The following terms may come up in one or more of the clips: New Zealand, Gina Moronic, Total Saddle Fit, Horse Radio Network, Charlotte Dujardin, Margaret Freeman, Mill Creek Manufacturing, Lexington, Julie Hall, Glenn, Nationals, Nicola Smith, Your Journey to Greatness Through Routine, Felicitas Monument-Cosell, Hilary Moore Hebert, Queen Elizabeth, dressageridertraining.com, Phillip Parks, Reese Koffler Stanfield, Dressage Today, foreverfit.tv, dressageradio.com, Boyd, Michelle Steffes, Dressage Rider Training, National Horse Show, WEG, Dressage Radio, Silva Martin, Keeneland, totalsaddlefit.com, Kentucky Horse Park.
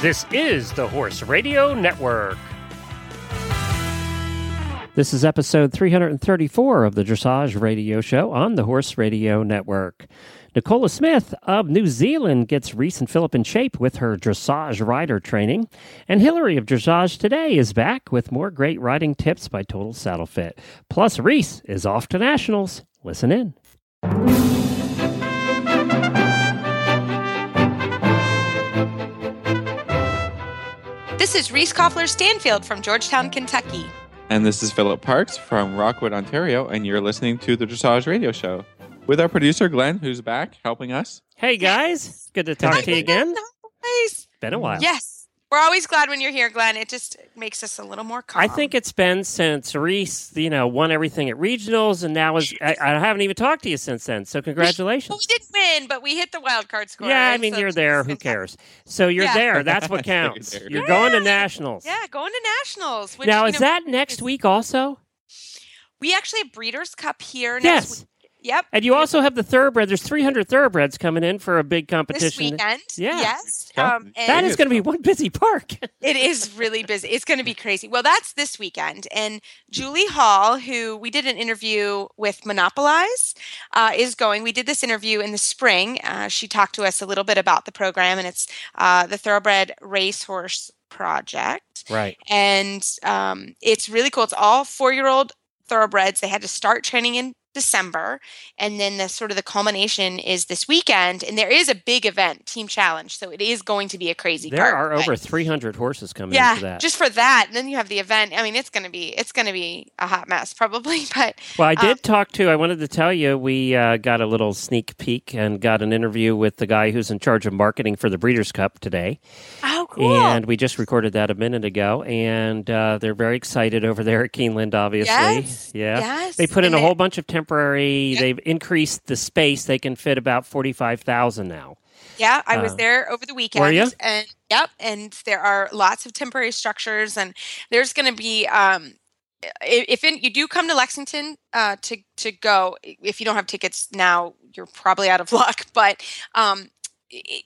This is the Horse Radio Network. This is episode 334 of the Dressage Radio Show on the Horse Radio Network. Nicola Smith of New Zealand gets Reese and Phillip in shape with her dressage rider training. And Hilary of Dressage Today is back with more great riding tips by Total Saddle Fit. Plus, Reese is off to nationals. Listen in. This is Reese Koffler Stanfield from Georgetown, Kentucky. And this is Phillip Parks from Rockwood, Ontario, and you're listening to the Dressage Radio Show. With our producer, Glenn, who's back helping us. Hey, guys. Good to talk to you again. It's been a while. Yes. We're always glad when you're here, Glenn. It just makes us a little more calm. I think it's been since Reese, won everything at regionals, and now is I haven't even talked to you since then, so congratulations. Well, we didn't win, but we hit the wild card score. Yeah, I mean, so you're there. Who cares? So you're there. That's what counts. You're going to nationals. Yeah, going to nationals. Which, now, is that next week also? We actually have Breeders' Cup here next week. Yep. And you also have the thoroughbred. There's 300 thoroughbreds coming in for a big competition. This weekend, yes. That is going to be one busy park. It is really busy. It's going to be crazy. Well, that's this weekend. And Julie Hall, who we did an interview with Monopolize, is going. We did this interview in the spring. She talked to us a little bit about the program, and it's the Thoroughbred Racehorse Project. Right. And it's really cool. It's all 4-year-old thoroughbreds. They had to start training in December, and then the sort of the culmination is this weekend, and there is a big event, Team Challenge, so it is going to be a crazy park. There are over 300 horses coming in for that. Just for that, and then you have the event. I mean, it's going to be a hot mess probably, but... Well, I did I wanted to tell you, we got a little sneak peek and got an interview with the guy who's in charge of marketing for the Breeders' Cup today. Oh, cool. And we just recorded that a minute ago, and they're very excited over there at Keeneland, obviously. Yes. Yeah. Yes. They put in a whole bunch of temporary. Yep. They've increased the space. They can fit about 45,000 now. Yeah, I was there over the weekend. Were you? And there are lots of temporary structures, and there's going to be if you do come to Lexington to go. If you don't have tickets now, you're probably out of luck. But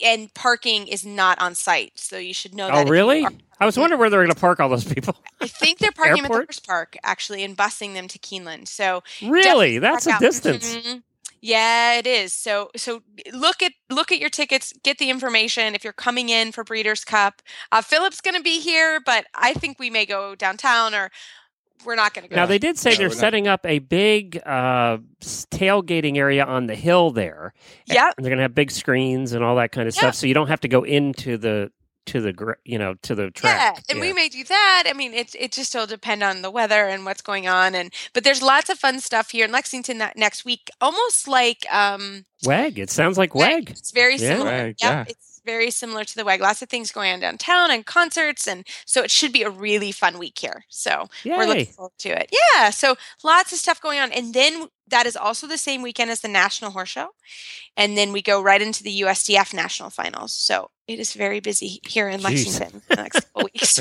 and parking is not on site, so you should know that. Oh, really? I was wondering where they're going to park all those people. I think they're parking at the horse park, actually, and busing them to Keeneland. So really, that's a distance. Mm-hmm. Yeah, it is. So look at your tickets, get the information. If you're coming in for Breeders' Cup, Phillip's going to be here, but I think we may go downtown, or we're not going to go. Now, they did say they're setting up a big tailgating area on the hill there. Yeah, they're going to have big screens and all that kind of stuff, so you don't have to go into the track. Yeah, and we may do that. I mean, it just will depend on the weather and what's going on. But there's lots of fun stuff here in Lexington that next week, almost like WEG. It sounds like WEG. It's very similar. WEG, it's very similar to the WEG. Lots of things going on downtown and concerts, and so it should be a really fun week here. So we're looking forward to it. Yeah, so lots of stuff going on, and then that is also the same weekend as the National Horse Show, and then we go right into the USDF National Finals. So it is very busy here in Lexington in the next couple weeks.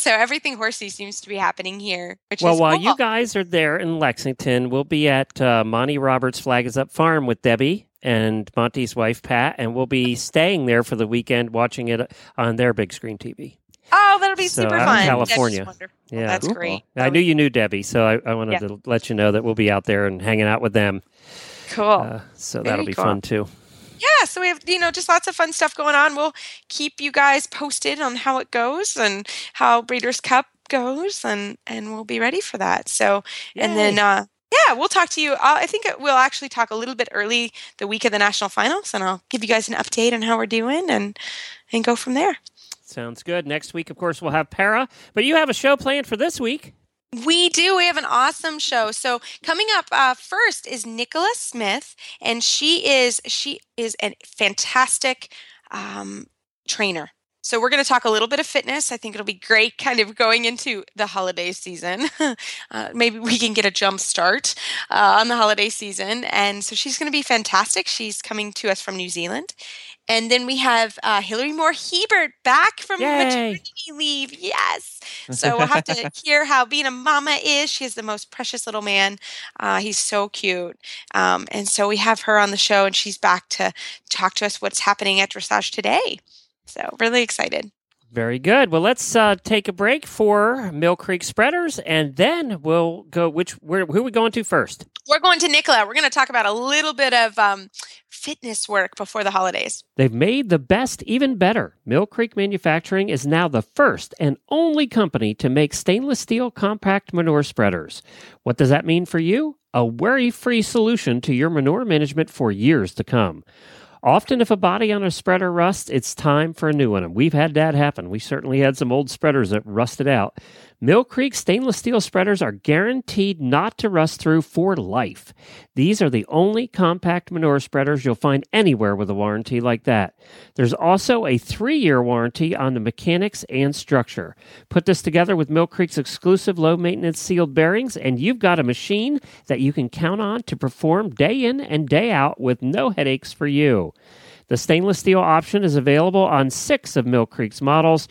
So everything horsey seems to be happening here, which is cool. Well, while you guys are there in Lexington, we'll be at Monty Roberts' Flag is Up Farm with Debbie and Monty's wife, Pat, and we'll be staying there for the weekend watching it on their big screen TV. Oh, that'll be super fun. In California. That's wonderful. Yeah, that's great. I knew you knew Debbie, so I wanted to let you know that we'll be out there and hanging out with them. Cool. So that'll be fun, too. Yeah, so we have, just lots of fun stuff going on. We'll keep you guys posted on how it goes and how Breeders' Cup goes, and we'll be ready for that. So, and then, we'll talk to you. I think we'll actually talk a little bit early the week of the National Finals, and I'll give you guys an update on how we're doing and go from there. Sounds good. Next week, of course, we'll have Para, but you have a show planned for this week. We do. We have an awesome show. So coming up first is Nicola Smith, and she is a fantastic trainer. So we're going to talk a little bit of fitness. I think it'll be great kind of going into the holiday season. Maybe we can get a jump start on the holiday season. And so she's going to be fantastic. She's coming to us from New Zealand. And then we have Hilary Moore Hebert back from maternity leave. Yes. So we'll have to hear how being a mama is. She is the most precious little man. He's so cute. And so we have her on the show, and she's back to talk to us what's happening at Dressage Today. So really excited. Very good. Well, let's take a break for Mill Creek Spreaders, and then we'll go. Who are we going to first? We're going to Nicola. We're going to talk about a little bit of fitness work before the holidays. They've made the best even better. Mill Creek Manufacturing is now the first and only company to make stainless steel compact manure spreaders. What does that mean for you? A worry-free solution to your manure management for years to come. Often, if a body on a spreader rusts, it's time for a new one. And we've had that happen. We certainly had some old spreaders that rusted out. Mill Creek stainless steel spreaders are guaranteed not to rust through for life. These are the only compact manure spreaders you'll find anywhere with a warranty like that. There's also a 3-year warranty on the mechanics and structure. Put this together with Mill Creek's exclusive low-maintenance sealed bearings, and you've got a machine that you can count on to perform day in and day out with no headaches for you. The stainless steel option is available on 6 of Mill Creek's models,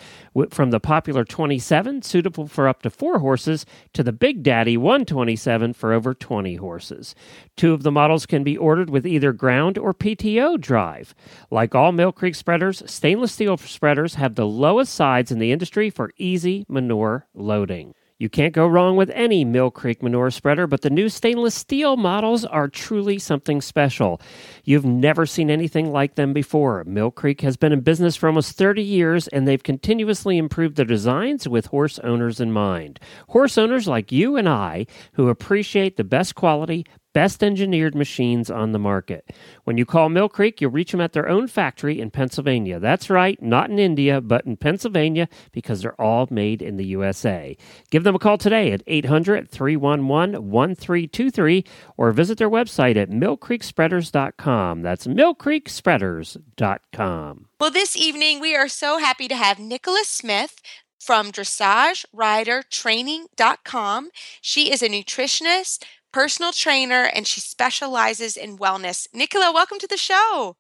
from the popular 27, suitable for up to 4 horses, to the Big Daddy 127 for over 20 horses. 2 of the models can be ordered with either ground or PTO drive. Like all Mill Creek spreaders, stainless steel spreaders have the lowest sides in the industry for easy manure loading. You can't go wrong with any Mill Creek manure spreader, but the new stainless steel models are truly something special. You've never seen anything like them before. Mill Creek has been in business for almost 30 years, and they've continuously improved their designs with horse owners in mind. Horse owners like you and I, who appreciate the best quality, best engineered machines on the market. When you call Mill Creek, you'll reach them at their own factory in Pennsylvania. That's right, not in India, but in Pennsylvania, because they're all made in the USA. Give them a call today at 800-311-1323 or visit their website at millcreekspreaders.com. That's millcreekspreaders.com. Well, this evening, we are so happy to have Nicola Smith from dressageridertraining.com. She is a nutritionist, personal trainer, and she specializes in wellness. Nicola, welcome to the show.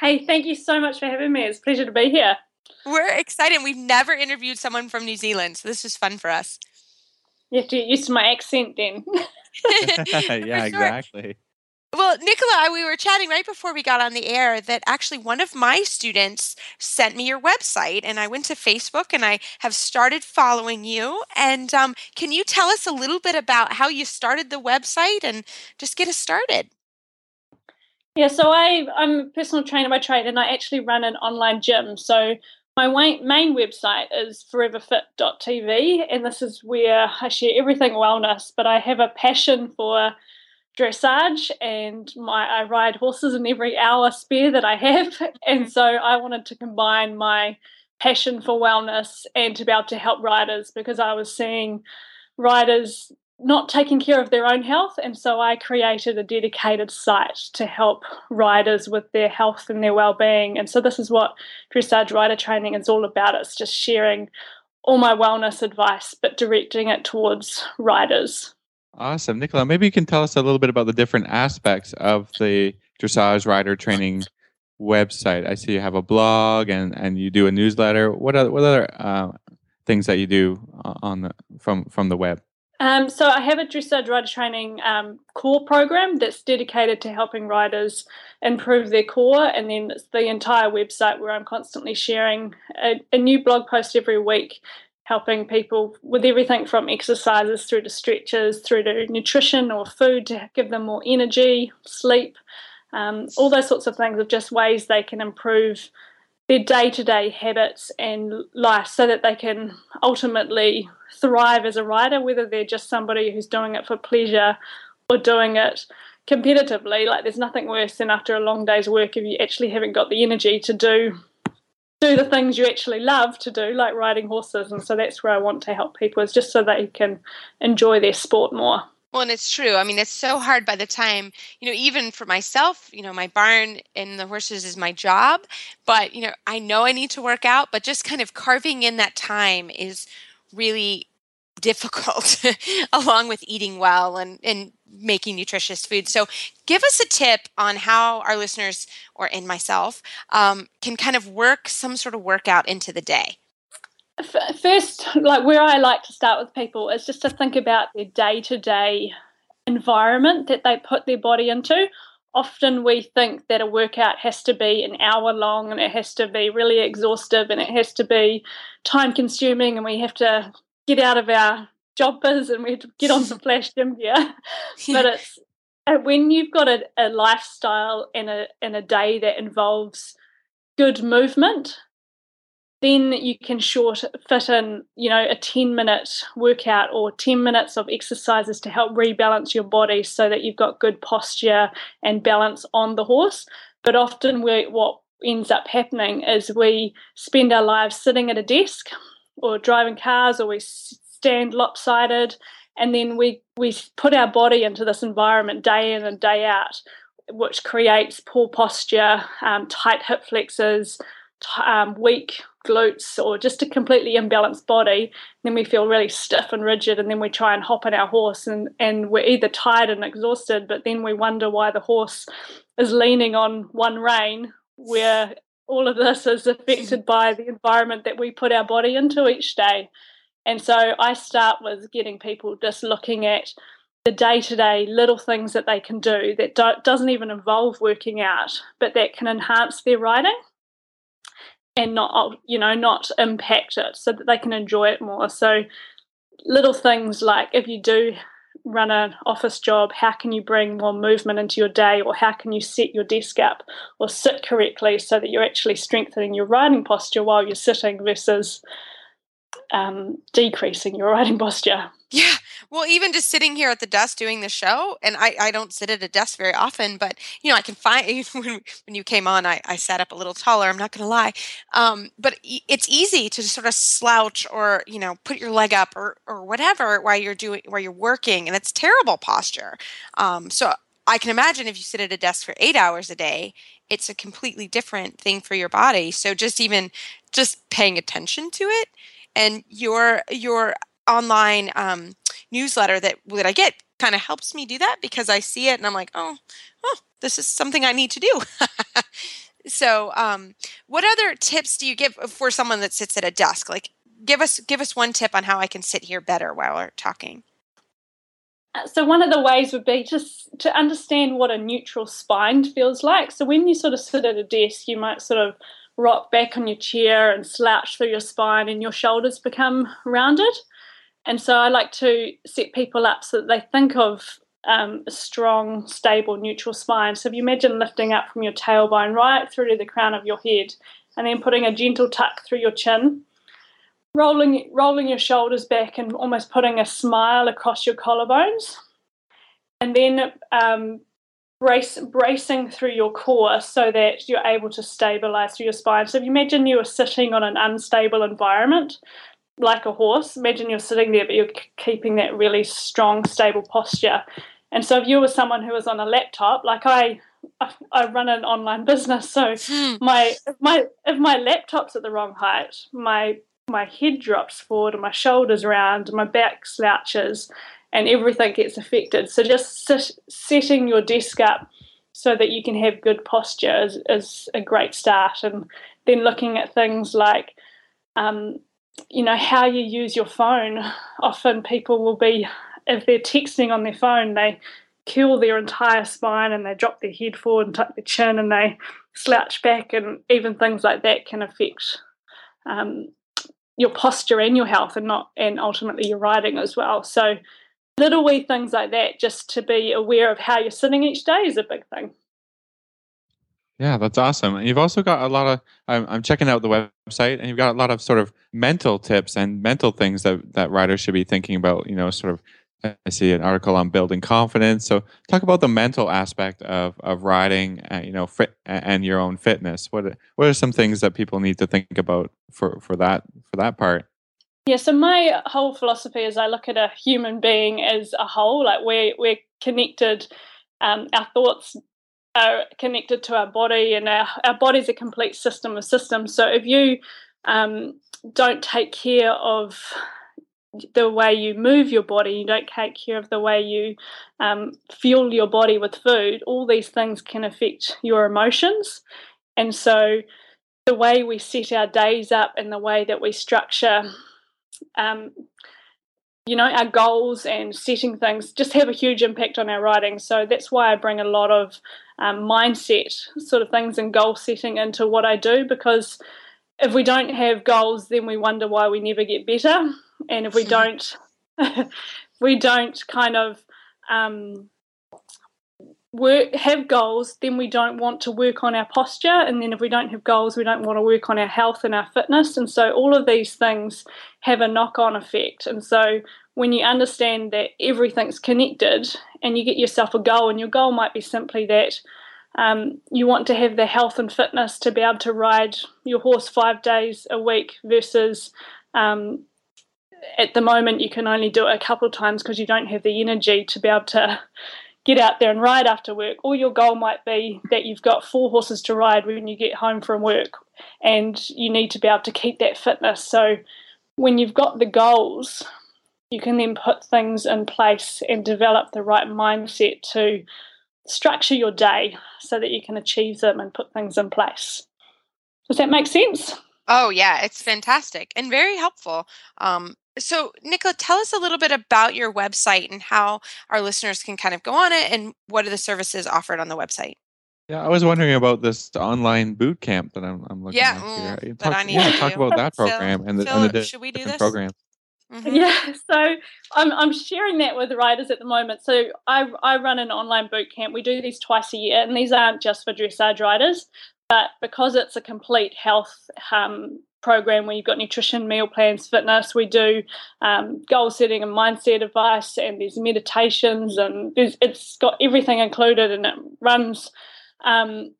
Hey, thank you so much for having me. It's a pleasure to be here. We're excited. We've never interviewed someone from New Zealand, so this is fun for us. You have to get used to my accent then. Yeah, exactly. Well, Nicola, we were chatting right before we got on the air that actually one of my students sent me your website, and I went to Facebook and I have started following you. And can you tell us a little bit about how you started the website and just get us started? Yeah, so I'm a personal trainer by trade, and I actually run an online gym. So my main website is foreverfit.tv, and this is where I share everything wellness, but I have a passion for dressage, and I ride horses in every hour spare that I have, and so I wanted to combine my passion for wellness and to be able to help riders, because I was seeing riders not taking care of their own health, and so I created a dedicated site to help riders with their health and their well-being. And so this is what Dressage Rider Training is all about. It's just sharing all my wellness advice but directing it towards riders. Awesome. Nicola, maybe you can tell us a little bit about the different aspects of the Dressage Rider Training website. I see you have a blog and you do a newsletter. What other things that you do on the from the web? So I have a Dressage Rider Training core program that's dedicated to helping riders improve their core, and then it's the entire website where I'm constantly sharing a new blog post every week, helping people with everything from exercises through to stretches, through to nutrition or food to give them more energy, sleep, all those sorts of things, of just ways they can improve their day-to-day habits and life so that they can ultimately thrive as a rider, whether they're just somebody who's doing it for pleasure or doing it competitively. Like, there's nothing worse than after a long day's work if you actually haven't got the energy to do the things you actually love to do, like riding horses. And so that's where I want to help people, is just so they can enjoy their sport more. Well, and it's true. I mean, it's so hard by the time, even for myself, my barn and the horses is my job, but, I know I need to work out, but just kind of carving in that time is really difficult along with eating well and making nutritious food. So give us a tip on how our listeners, or in myself, can kind of work some sort of workout into the day. First, where I like to start with people is just to think about their day-to-day environment that they put their body into, often we think that a workout has to be an hour long and it has to be really exhaustive and it has to be time-consuming and we have to get out of our jobbers and we have to get on some flash gym gear. But it's when you've got a lifestyle and a day that involves good movement, then you can fit in, you know, a 10-minute workout or 10 minutes of exercises to help rebalance your body so that you've got good posture and balance on the horse. But often what ends up happening is we spend our lives sitting at a desk or driving cars, or we stand lopsided, and then we put our body into this environment day in and day out, which creates poor posture, tight hip flexors, weak glutes, or just a completely imbalanced body. Then we feel really stiff and rigid, and then we try and hop on our horse and we're either tired and exhausted, but then we wonder why the horse is leaning on one rein, where all of this is affected by the environment that we put our body into each day. And so I start with getting people just looking at the day-to-day little things that they can do that doesn't even involve working out, but that can enhance their riding and not impact it, so that they can enjoy it more. So little things like, if you do run an office job, how can you bring more movement into your day, or how can you set your desk up or sit correctly so that you're actually strengthening your riding posture while you're sitting versus decreasing your riding posture. Yeah. Well, even just sitting here at the desk doing the show, and I don't sit at a desk very often, but, you know, I can find, when you came on, I sat up a little taller, I'm not going to lie. But it's easy to sort of slouch or, you know, put your leg up or whatever while you're working, and it's terrible posture. So I can imagine if you sit at a desk for 8 hours a day, it's a completely different thing for your body. So just paying attention to it. And your online newsletter that I get kind of helps me do that, because I see it and I'm like, oh, this is something I need to do. So what other tips do you give for someone that sits at a desk? Like, give us one tip on how I can sit here better while we're talking. So one of the ways would be just to understand what a neutral spine feels like. So when you sort of sit at a desk, you might sort of rock back on your chair and slouch through your spine, and your shoulders become rounded. And so I like to set people up so that they think of a strong, stable, neutral spine. So if you imagine lifting up from your tailbone right through to the crown of your head, and then putting a gentle tuck through your chin, rolling your shoulders back and almost putting a smile across your collarbones, and then bracing through your core so that you're able to stabilize through your spine. So if you imagine you were sitting on an unstable environment, like a horse, imagine you're sitting there, but you're keeping that really strong, stable posture. And so if you were someone who was on a laptop, like I run an online business, so if my laptop's at the wrong height, my head drops forward and my shoulders round, my back slouches, and everything gets affected. So just setting your desk up so that you can have good posture is a great start. And then looking at things like, you know, how you use your phone. Often people will be, if they're texting on their phone, they curl their entire spine and they drop their head forward and tuck their chin and they slouch back, and even things like that can affect your posture and your health, and ultimately your riding as well. So little wee things like that, just to be aware of how you're sitting each day, is a big thing. Yeah, that's awesome. And you've also got a lot of, I'm checking out the website, and you've got a lot of sort of mental tips and mental things that riders should be thinking about, you know, sort of, I see an article on building confidence. So talk about the mental aspect of riding, you know, fit and your own fitness. What are some things that people need to think about for that part? Yeah, so my whole philosophy is I look at a human being as a whole. Like, we're connected, our thoughts are connected to our body, and our body's a complete system of systems. So if you don't take care of the way you move your body, you don't take care of the way you fuel your body with food, all these things can affect your emotions. And so the way we set our days up and the way that we structure you know, our goals and setting things just have a huge impact on our riding. So that's why I bring a lot of mindset sort of things and goal setting into what I do, because if we don't have goals, then we wonder why we never get better. And if we don't, have goals, then we don't want to work on our posture, and then if we don't have goals, we don't want to work on our health and our fitness. And so all of these things have a knock-on effect. And so when you understand that everything's connected and you get yourself a goal, and your goal might be simply that you want to have the health and fitness to be able to ride your horse 5 days a week versus at the moment you can only do it a couple of times because you don't have the energy to be able to get out there and ride after work. Or your goal might be that you've got 4 horses to ride when you get home from work, and you need to be able to keep that fitness. So when you've got the goals, you can then put things in place and develop the right mindset to structure your day so that you can achieve them and put things in place. Does that make sense? Oh, yeah, it's fantastic and very helpful. So, Nicola, tell us a little bit about your website and how our listeners can kind of go on it, and what are the services offered on the website? Yeah, I was wondering about this online boot camp that I'm looking at here. Talk about that program programs. Mm-hmm. Yeah, so I'm sharing that with riders at the moment. So I run an online boot camp. We do these twice a year, and these aren't just for dressage riders, but because it's a complete health program where you've got nutrition, meal plans, fitness. We do goal setting and mindset advice, and there's meditations, and it's got everything included, and it runs, so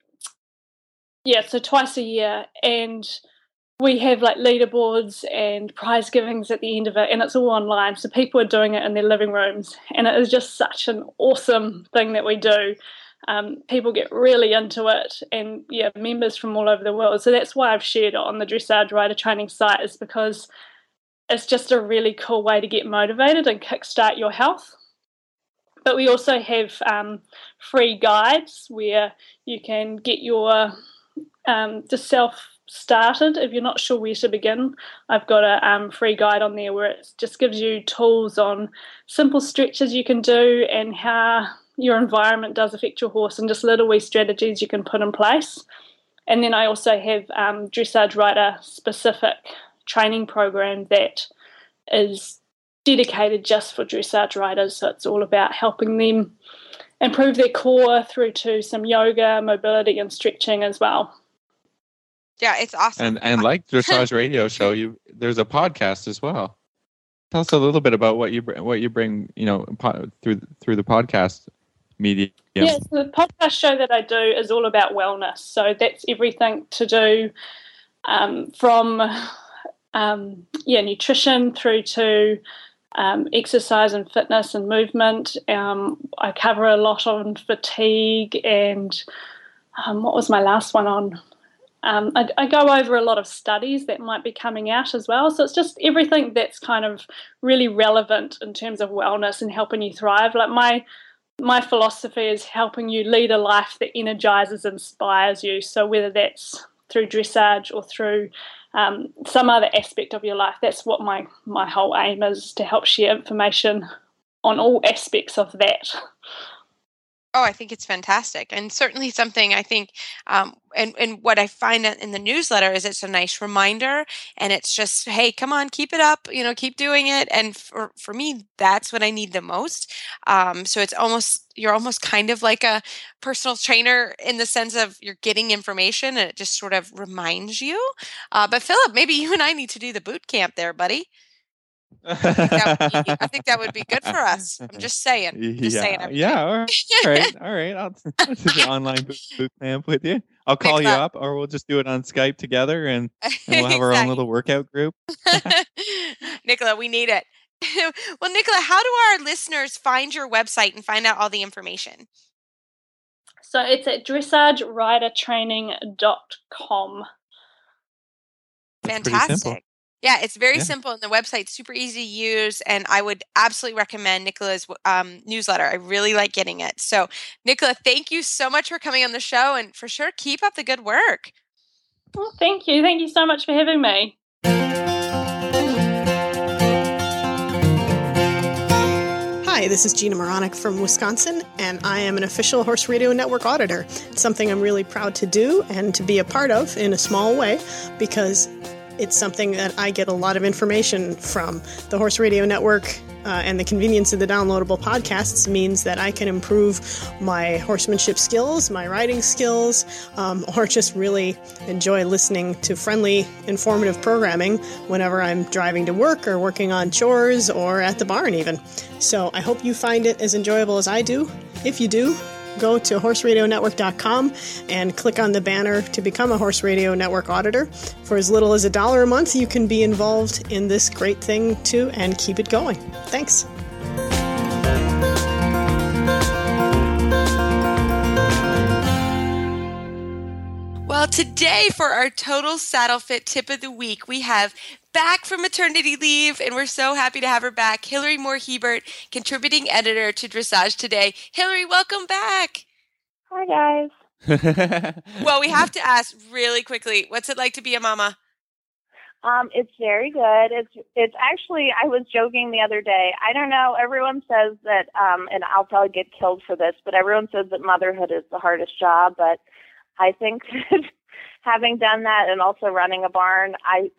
twice a year. And we have like leaderboards and prize givings at the end of it, and it's all online. So people are doing it in their living rooms, and it is just such an awesome thing that we do. People get really into it, and members from all over the world. So that's why I've shared it on the Dressage Rider Training site, is because it's just a really cool way to get motivated and kickstart your health. But we also have free guides where you can get your just self started if you're not sure where to begin. I've got a free guide on there where it just gives you tools on simple stretches you can do and how your environment does affect your horse, and just little wee strategies you can put in place. And then I also have dressage rider specific training program that is dedicated just for dressage riders. So it's all about helping them improve their core through to some yoga, mobility and stretching as well. Yeah, it's awesome. And like Dressage Radio Show, there's a podcast as well. Tell us a little bit about what you bring, through the podcast media. Yeah, so the podcast show that I do is all about wellness. So that's everything to do from nutrition through to exercise and fitness and movement. I cover a lot on fatigue and what was my last one on? I go over a lot of studies that might be coming out as well. So it's just everything that's kind of really relevant in terms of wellness and helping you thrive. Like my philosophy is helping you lead a life that energizes, inspires you. So whether that's through dressage or through some other aspect of your life, that's what my whole aim is, to help share information on all aspects of that. Oh, I think it's fantastic, and certainly something I think, and what I find in the newsletter is it's a nice reminder, and it's just, hey, come on, keep it up, keep doing it, and for me, that's what I need the most. So it's almost, you're almost kind of like a personal trainer in the sense of you're getting information, and it just sort of reminds you. But Phillip, maybe you and I need to do the boot camp there, buddy. I think that would be good for us. I'm just saying. All right. I'll do the online boot camp with you. I'll call you up, or we'll just do it on Skype together, and we'll have our own little workout group. Nicola, we need it. Well, Nicola, how do our listeners find your website and find out all the information? So it's at dressageridertraining.com. Fantastic. Yeah, it's very simple, and the website's super easy to use, and I would absolutely recommend Nicola's newsletter. I really like getting it. So, Nicola, thank you so much for coming on the show, and for sure, keep up the good work. Well, thank you. Thank you so much for having me. Hi, this is Gina Moronic from Wisconsin, and I am an official Horse Radio Network auditor. It's something I'm really proud to do and to be a part of in a small way, because it's something that I get a lot of information from. The Horse Radio Network and the convenience of the downloadable podcasts means that I can improve my horsemanship skills, my riding skills, or just really enjoy listening to friendly, informative programming whenever I'm driving to work or working on chores or at the barn even. So I hope you find it as enjoyable as I do. If you do, go to horseradionetwork.com and click on the banner to become a Horse Radio Network auditor. For as little as $1 a month, you can be involved in this great thing too and keep it going. Thanks. Well, today for our Total Saddle Fit Tip of the Week, we have back from maternity leave, and we're so happy to have her back, Hilary Moore Hebert, contributing editor to Dressage Today. Hilary, welcome back. Hi, guys. Well, we have to ask really quickly, what's it like to be a mama? It's very good. It's actually, I was joking the other day. I don't know. Everyone says that, and I'll probably get killed for this, but everyone says that motherhood is the hardest job, but I think that having done that and also running a barn, I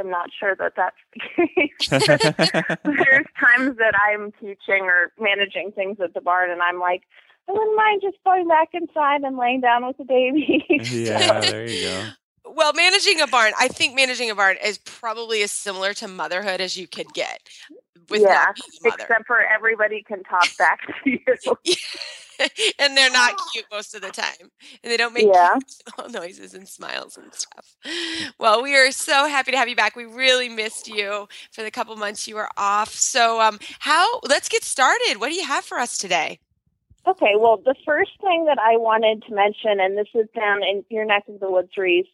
am not sure that that's the case. There's times that I'm teaching or managing things at the barn, and I'm like, I wouldn't mind just going back inside and laying down with the baby. Yeah, there you go. Well, managing a barn, I think managing a barn is probably as similar to motherhood as you could get. Yeah, except for everybody can talk back to you. And they're not cute most of the time. And they don't make cute noises and smiles and stuff. Well, we are so happy to have you back. We really missed you for the couple months you were off. So let's get started. What do you have for us today? Okay, well, the first thing that I wanted to mention, and this is down in your neck of the woods, Reese,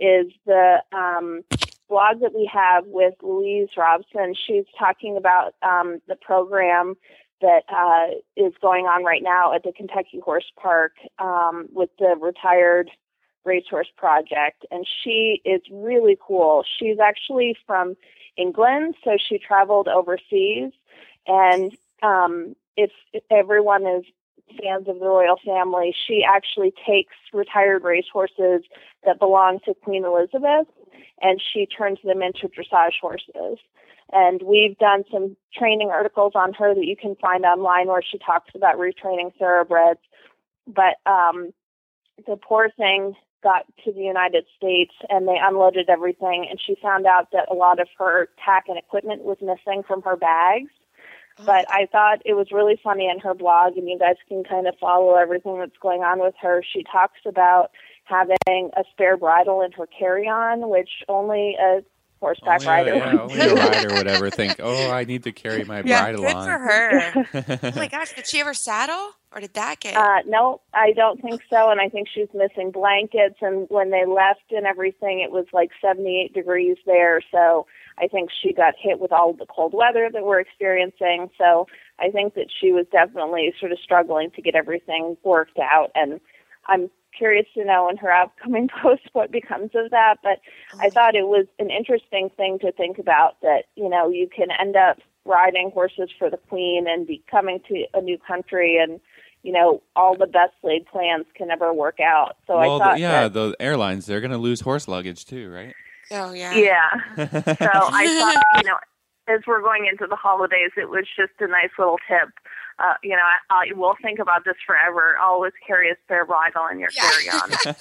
is the blog that we have with Louise Robson. She's talking about the program that is going on right now at the Kentucky Horse Park with the Retired Racehorse Project. And she is really cool. She's actually from England, so she traveled overseas. And if everyone is fans of the royal family, she actually takes retired racehorses that belong to Queen Elizabeth and she turns them into dressage horses. And we've done some training articles on her that you can find online where she talks about retraining thoroughbreds. But the poor thing got to the United States and they unloaded everything, and she found out that a lot of her tack and equipment was missing from her bags. But I thought it was really funny in her blog, and you guys can kind of follow everything that's going on with her. She talks about having a spare bridle in her carry-on, which only a horseback rider would ever think, oh, I need to carry my bridle on. Yeah, good for her. Oh, my gosh. Did she ever saddle, or did that get? No, I don't think so, and I think she's missing blankets, and when they left and everything, it was like 78 degrees there, so I think she got hit with all the cold weather that we're experiencing. So I think that she was definitely sort of struggling to get everything worked out. And I'm curious to know in her upcoming post what becomes of that. But I thought it was an interesting thing to think about that, you know, you can end up riding horses for the Queen and be coming to a new country, and you know, all the best laid plans can never work out. So I thought the airlines, they're going to lose horse luggage too, right? Oh, yeah. Yeah. So I thought, you know, as we're going into the holidays, it was just a nice little tip. You know, I will think about this forever. Always carry a spare bridle in your carry-on.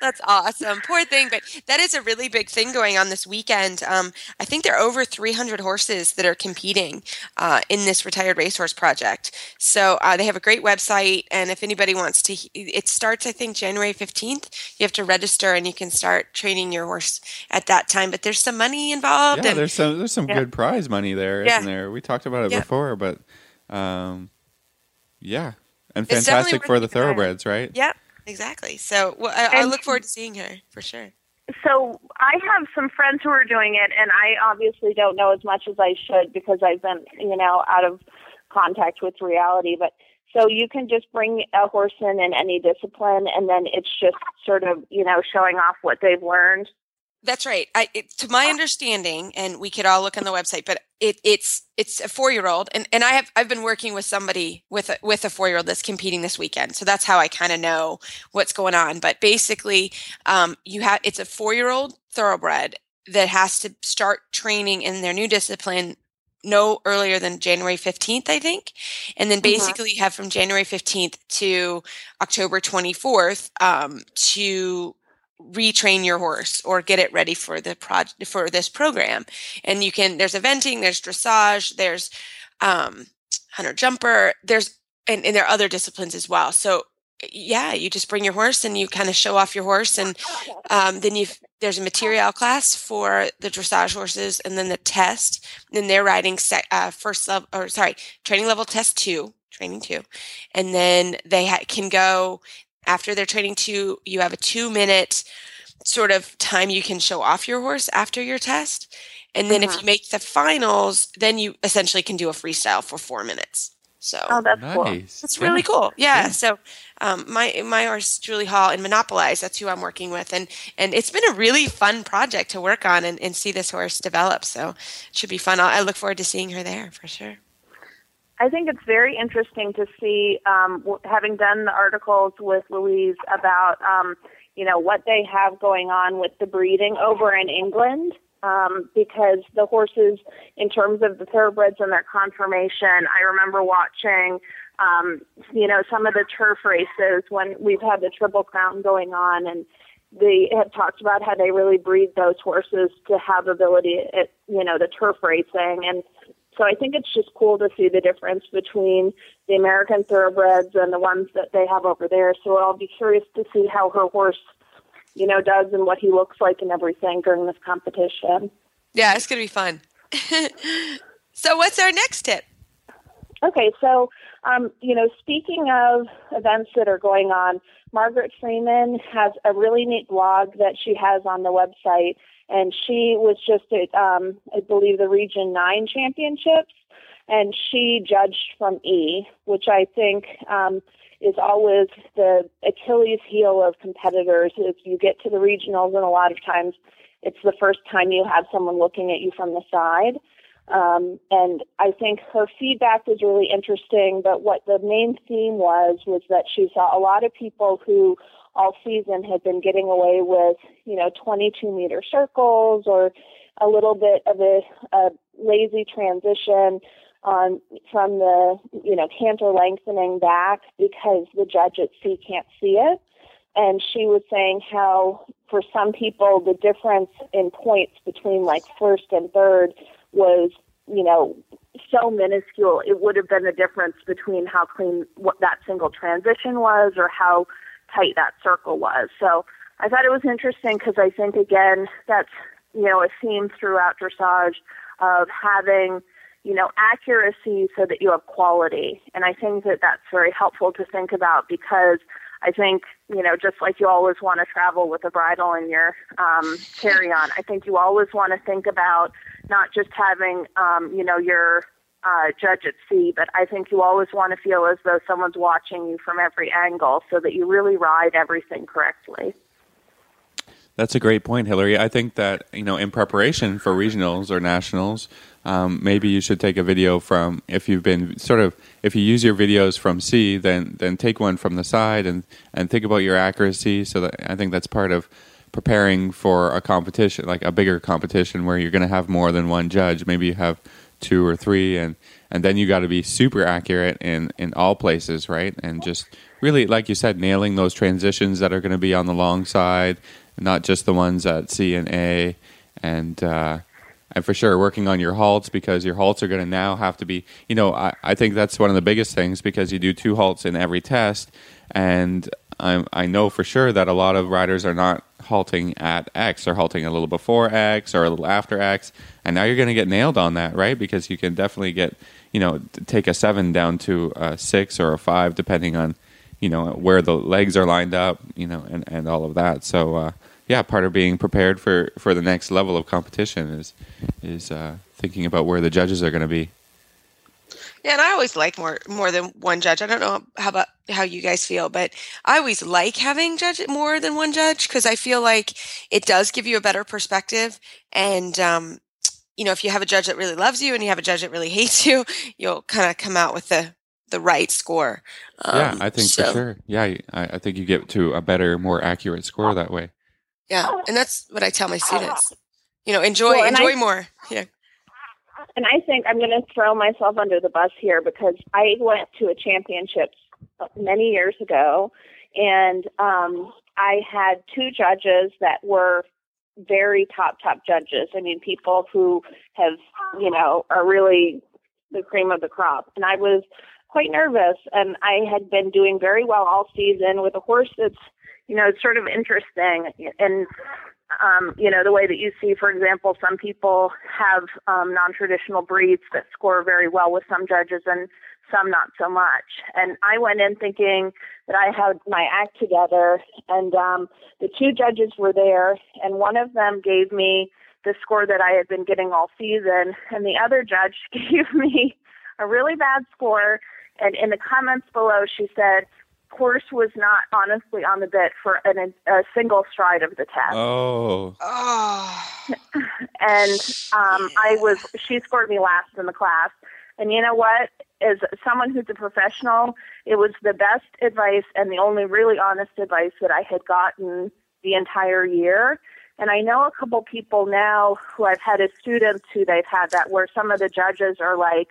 That's awesome. Poor thing. But that is a really big thing going on this weekend. I think there are over 300 horses that are competing in this Retired Racehorse Project. So they have a great website. And if anybody wants to, it starts, I think, January 15th. You have to register and you can start training your horse at that time. But there's some money involved. Yeah, and there's some good prize money there, isn't there? We talked about it before, but... and fantastic for the thoroughbreds, right? Yep, exactly. So I look forward to seeing her for sure. So I have some friends who are doing it, and I obviously don't know as much as I should because I've been, you know, out of contact with reality. But so you can just bring a horse in any discipline, and then it's just sort of, you know, showing off what they've learned. That's right. To my understanding, and we could all look on the website, but it's a 4-year-old, and I've been working with somebody with a 4-year-old that's competing this weekend, so that's how I kind of know what's going on. But basically, it's a 4-year-old thoroughbred that has to start training in their new discipline no earlier than January 15th, I think. And then basically have from January 15th to October 24th to retrain your horse or get it ready for the for this program. And you can, there's eventing, there's dressage, there's hunter jumper, there's, and there are other disciplines as well. So yeah, you just bring your horse and you kind of show off your horse. And then there's a material class for the dressage horses, and then the test. And then they're riding training level test 2, training 2. And then they can go after their training 2, you have a 2-minute sort of time you can show off your horse after your test. And then if you make the finals, then you essentially can do a freestyle for 4 minutes. So that's nice. Cool. That's really cool. Yeah. So my horse, Julie Hall, and Monopolize, that's who I'm working with. And it's been a really fun project to work on and see this horse develop. So it should be fun. I look forward to seeing her there for sure. I think it's very interesting to see, having done the articles with Louise about, what they have going on with the breeding over in England. Because the horses, in terms of the thoroughbreds and their conformation, I remember watching, some of the turf races when we've had the Triple Crown going on, and they have talked about how they really breed those horses to have ability at, the turf racing. And so I think it's just cool to see the difference between the American thoroughbreds and the ones that they have over there. So I'll be curious to see how her horse does and what he looks like and everything during this competition. Yeah, it's going to be fun. So what's our next tip? Okay, so, speaking of events that are going on, Margaret Freeman has a really neat blog that she has on the website, and she was just at, I believe, the Region 9 Championships, and she judged from E, which I think is always the Achilles heel of competitors. If you get to the regionals, and a lot of times it's the first time you have someone looking at you from the side. And I think her feedback was really interesting, but what the main theme was that she saw a lot of people who all season had been getting away with, 22-meter circles or a little bit of a lazy transition from the, canter lengthening back because the judge at C can't see it. And she was saying how for some people the difference in points between like first and third was, so minuscule. It would have been the difference between how clean what that single transition was or how tight that circle was. So I thought it was interesting because I think, again, that's, a theme throughout dressage of having accuracy so that you have quality. And I think that that's very helpful to think about because I think, just like you always want to travel with a bridle in your carry-on, I think you always want to think about not just having, your judge at sea, but I think you always want to feel as though someone's watching you from every angle so that you really ride everything correctly. That's a great point, Hilary. I think that, in preparation for regionals or nationals, maybe you should take a video from, if you use your videos from C, then take one from the side and think about your accuracy. So that, I think that's part of preparing for a competition, like a bigger competition where you're going to have more than one judge. Maybe you have 2 or 3, and then you got to be super accurate in all places, right? And just really, like you said, nailing those transitions that are going to be on the long side, not just the ones at C and A, and for sure working on your halts, because your halts are going to now have to be, I think that's one of the biggest things, because you do 2 halts in every test, and I know for sure that a lot of riders are not halting at X, they're halting a little before X or a little after X, and now you're going to get nailed on that, right? Because you can definitely get, take a 7 down to a 6 or a 5, depending on, where the legs are lined up, and all of that. So, part of being prepared for the next level of competition is thinking about where the judges are going to be. Yeah, and I always like more than one judge. I don't know how you guys feel, but I always like having more than one judge because I feel like it does give you a better perspective. And, you know, if you have a judge that really loves you and you have a judge that really hates you, you'll kind of come out with the right score. Yeah, I think so. For sure. Yeah, I think you get to a better, more accurate score that way. Yeah, and that's what I tell my students. You know, enjoy more. Yeah. And I think I'm going to throw myself under the bus here because I went to a championship many years ago, and I had two judges that were very top judges. I mean, people who have, you know, are really the cream of the crop. And I was quite nervous, and I had been doing very well all season with a horse that's, you know, sort of interesting. And you know, the way that you see, for example, some people have non-traditional breeds that score very well with some judges and some not so much. And I went in thinking that I had my act together, and the two judges were there, and one of them gave me the score that I had been getting all season, and the other judge gave me a really bad score. And in the comments below, she said, horse was not honestly on the bit for a single stride of the test. Oh. And she scored me last in the class. And you know what? As someone who's a professional, it was the best advice and the only really honest advice that I had gotten the entire year. And I know a couple people now who I've had as students who they've had that, where some of the judges are like,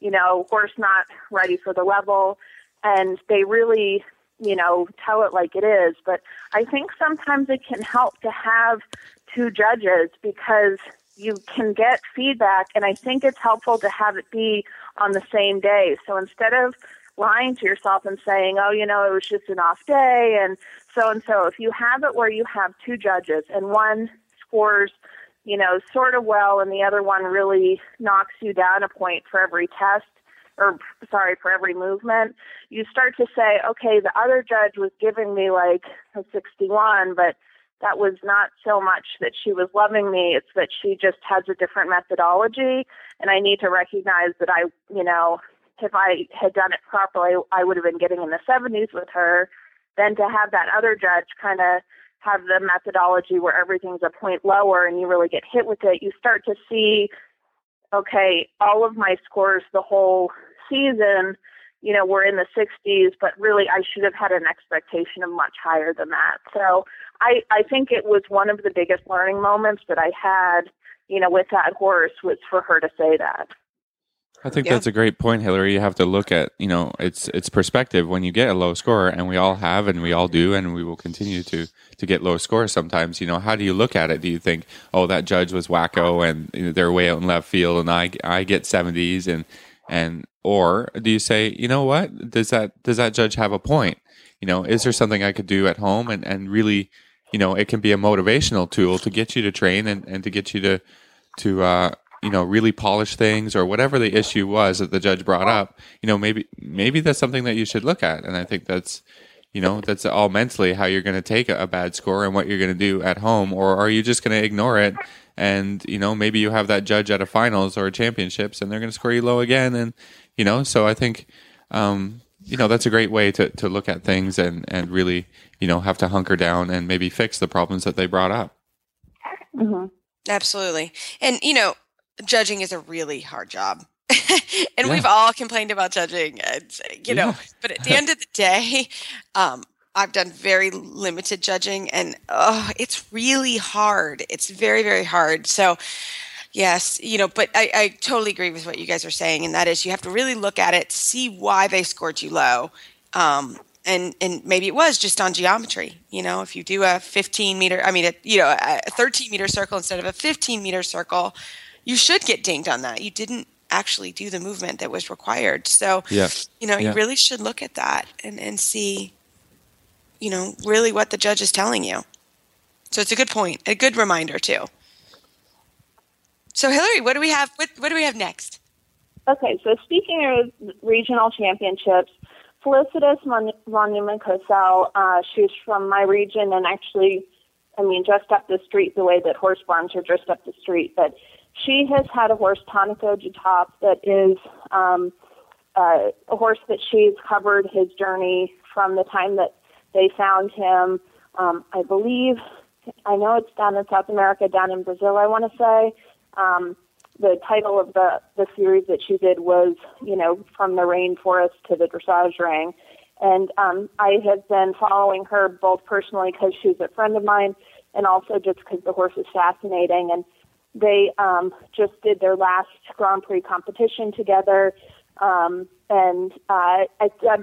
you know, horse not ready for the level. And they really, you know, tell it like it is. But I think sometimes it can help to have two judges because you can get feedback. And I think it's helpful to have it be on the same day. So instead of lying to yourself and saying, oh, you know, it was just an off day and so, if you have it where you have two judges and one scores, you know, sort of well and the other one really knocks you down a point for every test, for every movement, you start to say, okay, the other judge was giving me like a 61, but that was not so much that she was loving me. It's that she just has a different methodology, and I need to recognize that I, you know, if I had done it properly, I would have been getting in the 70s with her. Then to have that other judge kind of have the methodology where everything's a point lower and you really get hit with it, you start to see, okay, all of my scores the whole season, you know, were in the 60s, but really I should have had an expectation of much higher than that. So I think it was one of the biggest learning moments that I had, you know, with that horse was for her to say that. I think that's a great point, Hilary. You have to look at, you know, it's perspective when you get a low score, and we all have and we all do, and we will continue to get low scores sometimes. You know, how do you look at it? Do you think, oh, that judge was wacko and, you know, they're way out in left field and I get 70s and or do you say, you know what, does that judge have a point? You know, is there something I could do at home? And really, you know, it can be a motivational tool to get you to train and to get you to you know, really polish things, or whatever the issue was that the judge brought up. You know, maybe that's something that you should look at. And I think that's, you know, that's all mentally how you're going to take a bad score and what you're going to do at home, or are you just going to ignore it? And, you know, maybe you have that judge at a finals or a championships and they're going to score you low again. And, you know, so I think, you know, that's a great way to look at things and really, you know, have to hunker down and maybe fix the problems that they brought up. Mm-hmm. Absolutely. And, you know, judging is a really hard job. And we've all complained about judging, you know, but at the end of the day, I've done very limited judging, and it's really hard. It's very, very hard. So yes, you know, but I totally agree with what you guys are saying. And that is, you have to really look at it, see why they scored you low. And maybe it was just on geometry. You know, if you do a 13-meter circle instead of a 15-meter circle, you should get dinged on that. You didn't actually do the movement that was required. So, you know, you really should look at that and see, you know, really what the judge is telling you. So it's a good point, a good reminder too. So Hilary, what do we have? What do we have next? Okay. So speaking of regional championships, Felicitas Monument-Cosell, she's from my region, and actually, I mean, just up the street, the way that horse barns are just up the street, but she has had a horse, Tonico Jutop, that is a horse that she's covered his journey from the time that they found him. I believe, I know it's down in South America, down in Brazil, I want to say. The title of the series that she did was, you know, From the Rainforest to the Dressage Ring. And I have been following her both personally because she's a friend of mine and also just because the horse is fascinating. And they just did their last Grand Prix competition together. And I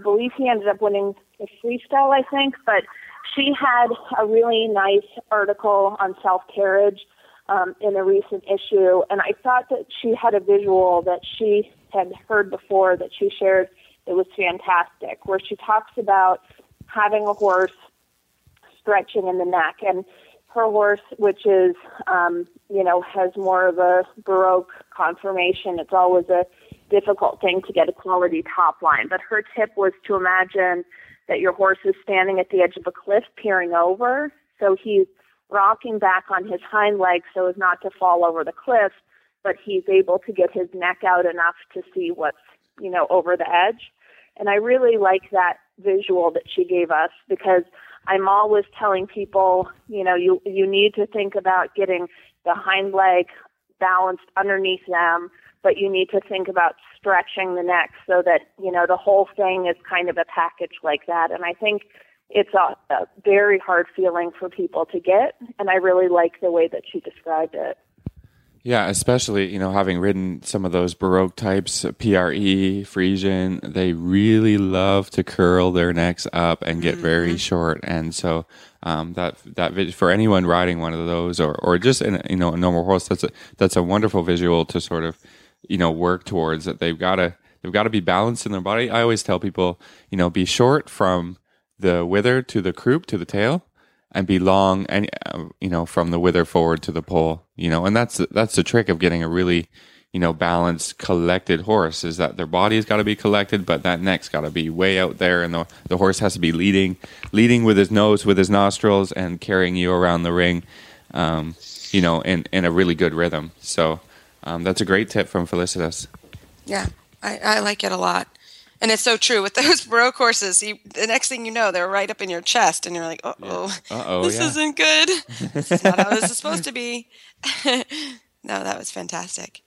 believe he ended up winning the freestyle, I think. But she had a really nice article on self-carriage in a recent issue. And I thought that she had a visual that she had heard before that she shared that was fantastic, where she talks about having a horse stretching in the neck. And her horse, which is, you know, has more of a Baroque conformation, it's always a difficult thing to get a quality top line. But her tip was to imagine that your horse is standing at the edge of a cliff peering over. So he's rocking back on his hind legs so as not to fall over the cliff, but he's able to get his neck out enough to see what's, you know, over the edge. And I really like that visual that she gave us because I'm always telling people, you know, you need to think about getting the hind leg balanced underneath them, but you need to think about stretching the neck so that, you know, the whole thing is kind of a package like that. And I think it's a very hard feeling for people to get, and I really like the way that she described it. Yeah, especially, you know, having ridden some of those Baroque types, PRE, Frisian, they really love to curl their necks up and get very short. And so that for anyone riding one of those or just, you know, a normal horse, that's a wonderful visual to sort of, you know, work towards, that they've got to be balanced in their body. I always tell people, you know, be short from the wither to the croup to the tail, and be long, and you know, from the wither forward to the pole, you know, and that's the trick of getting a really, you know, balanced, collected horse, is that their body's got to be collected, but that neck's got to be way out there, and the horse has to be leading with his nose, with his nostrils, and carrying you around the ring, you know, in a really good rhythm. So that's a great tip from Felicitas. Yeah, I like it a lot. And it's so true with those Baroque horses. The next thing you know, they're right up in your chest, and you're like, "This isn't good. This is not how this is supposed to be." No, that was fantastic.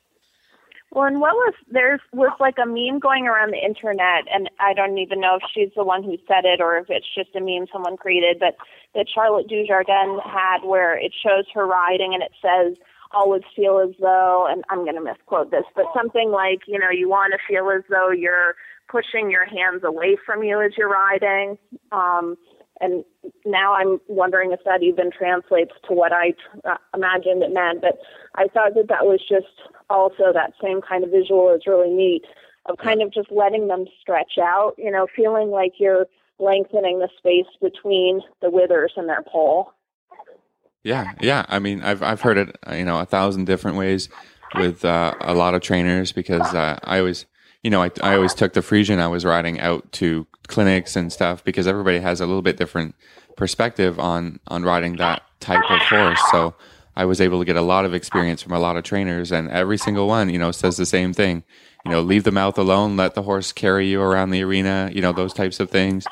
Well, and there was like a meme going around the internet, and I don't even know if she's the one who said it or if it's just a meme someone created, but that Charlotte Dujardin had, where it shows her riding, and it says, "Always feel as though," and I'm going to misquote this, but something like, you know, you want to feel as though you're pushing your hands away from you as you're riding. And now I'm wondering if that even translates to what I imagined it meant. But I thought that was just also that same kind of visual is really neat, of kind of just letting them stretch out, you know, feeling like you're lengthening the space between the withers and their pole. Yeah. Yeah. I mean, I've heard it, you know, 1,000 different ways with a lot of trainers, because I always, you know, I always took the Frisian I was riding out to clinics and stuff, because everybody has a little bit different perspective on riding that type of horse. So I was able to get a lot of experience from a lot of trainers, and every single one, you know, says the same thing, you know, leave the mouth alone, let the horse carry you around the arena, you know, those types of things.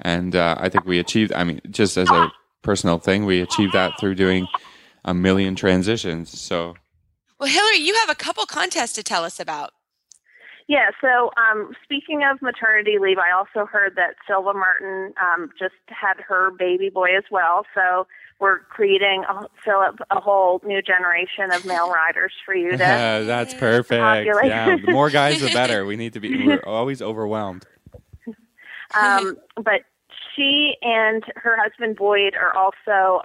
And I think we achieved, I mean, just as a personal thing, we achieved that through doing 1,000,000 transitions. So, well, Hilary, you have a couple contests to tell us about. Yeah, so speaking of maternity leave, I also heard that Silva Martin just had her baby boy as well. So we're creating, Phillip, a whole new generation of male riders for you to that's perfect. Populate. Yeah, the more guys, the better. We're always overwhelmed. But she and her husband, Boyd, are also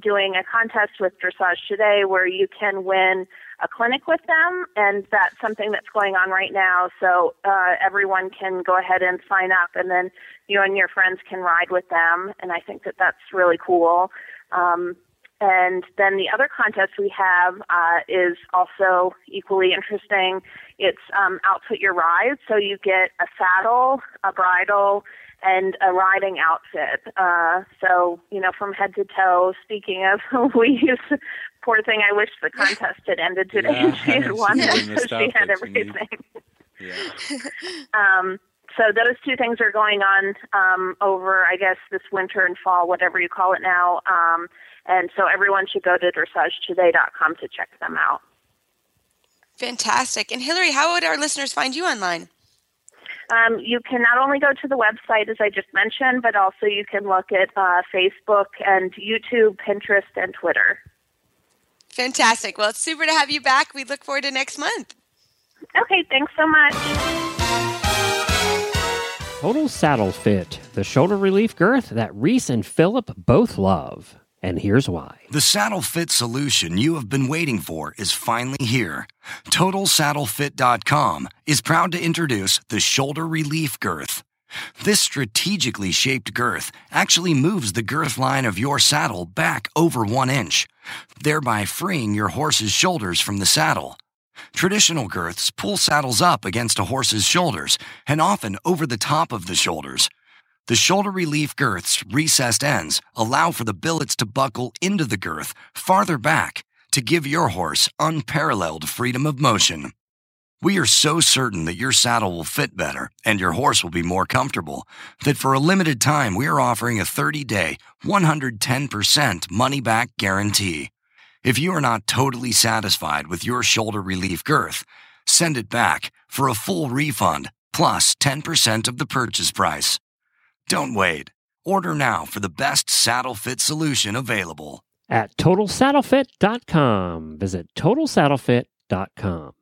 doing a contest with Dressage Today where you can win a clinic with them, and that's something that's going on right now. So everyone can go ahead and sign up, and then you and your friends can ride with them, and I think that that's really cool. And then the other contest we have is also equally interesting. It's Outfit Your Ride, so you get a saddle, a bridle, and a riding outfit. So, you know, from head to toe. Speaking of Louise, poor thing, I wish the contest had ended today and she had won it, so she had everything. Yeah. So those two things are going on over, I guess, this winter and fall, whatever you call it now. And so everyone should go to dressagetoday.com to check them out. Fantastic. And Hilary, how would our listeners find you online? You can not only go to the website, as I just mentioned, but also you can look at Facebook and YouTube, Pinterest, and Twitter. Fantastic. Well, it's super to have you back. We look forward to next month. Okay, thanks so much. Total Saddle Fit, the shoulder relief girth that Reese and Phillip both love. And here's why. The Saddle Fit solution you have been waiting for is finally here. Totalsaddlefit.com is proud to introduce the shoulder relief girth. This strategically shaped girth actually moves the girth line of your saddle back over 1 inch, thereby freeing your horse's shoulders from the saddle. Traditional girths pull saddles up against a horse's shoulders and often over the top of the shoulders. The shoulder relief girth's recessed ends allow for the billets to buckle into the girth farther back to give your horse unparalleled freedom of motion. We are so certain that your saddle will fit better and your horse will be more comfortable that for a limited time we are offering a 30-day, 110% money-back guarantee. If you are not totally satisfied with your shoulder relief girth, send it back for a full refund plus 10% of the purchase price. Don't wait. Order now for the best saddle fit solution available. At totalsaddlefit.com. Visit totalsaddlefit.com.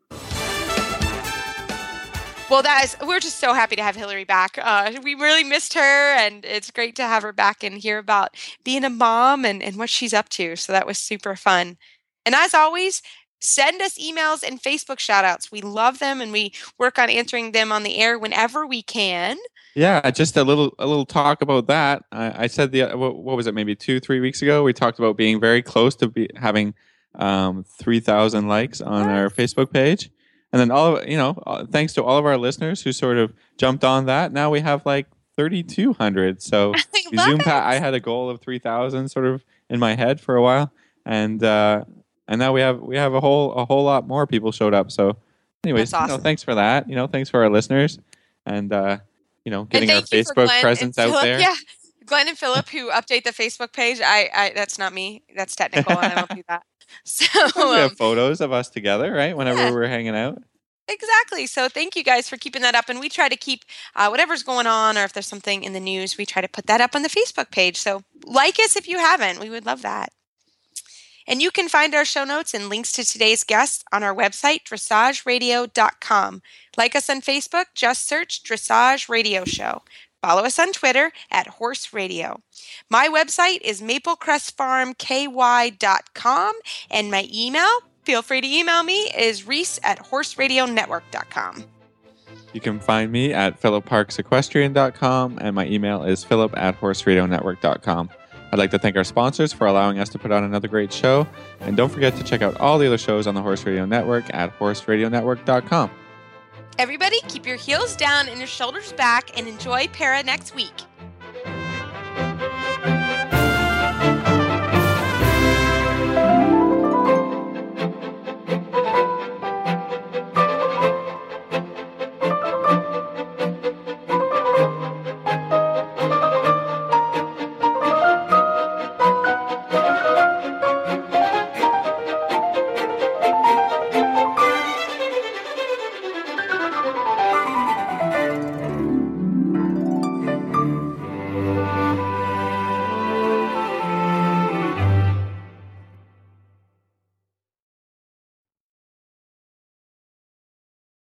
Well, we're just so happy to have Hilary back. We really missed her, and it's great to have her back and hear about being a mom and what she's up to. So that was super fun. And as always, send us emails and Facebook shout-outs. We love them, and we work on answering them on the air whenever we can. Yeah, just a little talk about that. I said, what was it, maybe 2-3 weeks ago, we talked about being very close to having 3,000 likes on our Facebook page. And then thanks to all of our listeners who sort of jumped on that. Now we have like 3,200. So I had a goal of 3,000 sort of in my head for a while, and now we have a whole lot more people showed up. So, anyways, awesome. Thanks for that. Thanks for our listeners, and getting our Facebook presence out there. Yeah, Glenn and Phillip who update the Facebook page. I that's not me. That's technical, and I don't do that. So we have photos of us together, right? Whenever we're hanging out. Exactly. So thank you guys for keeping that up. And we try to keep whatever's going on, or if there's something in the news, we try to put that up on the Facebook page. So like us if you haven't. We would love that. And you can find our show notes and links to today's guests on our website, dressageradio.com. Like us on Facebook, just search Dressage Radio Show. Follow us on Twitter at Horse Radio. My website is maplecrestfarmky.com, and my email, feel free to email me, is reese@horseradionetwork.com. You can find me at phillipparksequestrian.com, and my email is philip@horseradionetwork.com. I'd like to thank our sponsors for allowing us to put on another great show, and don't forget to check out all the other shows on the Horse Radio Network at horseradionetwork.com. Everybody, keep your heels down and your shoulders back, and enjoy para next week.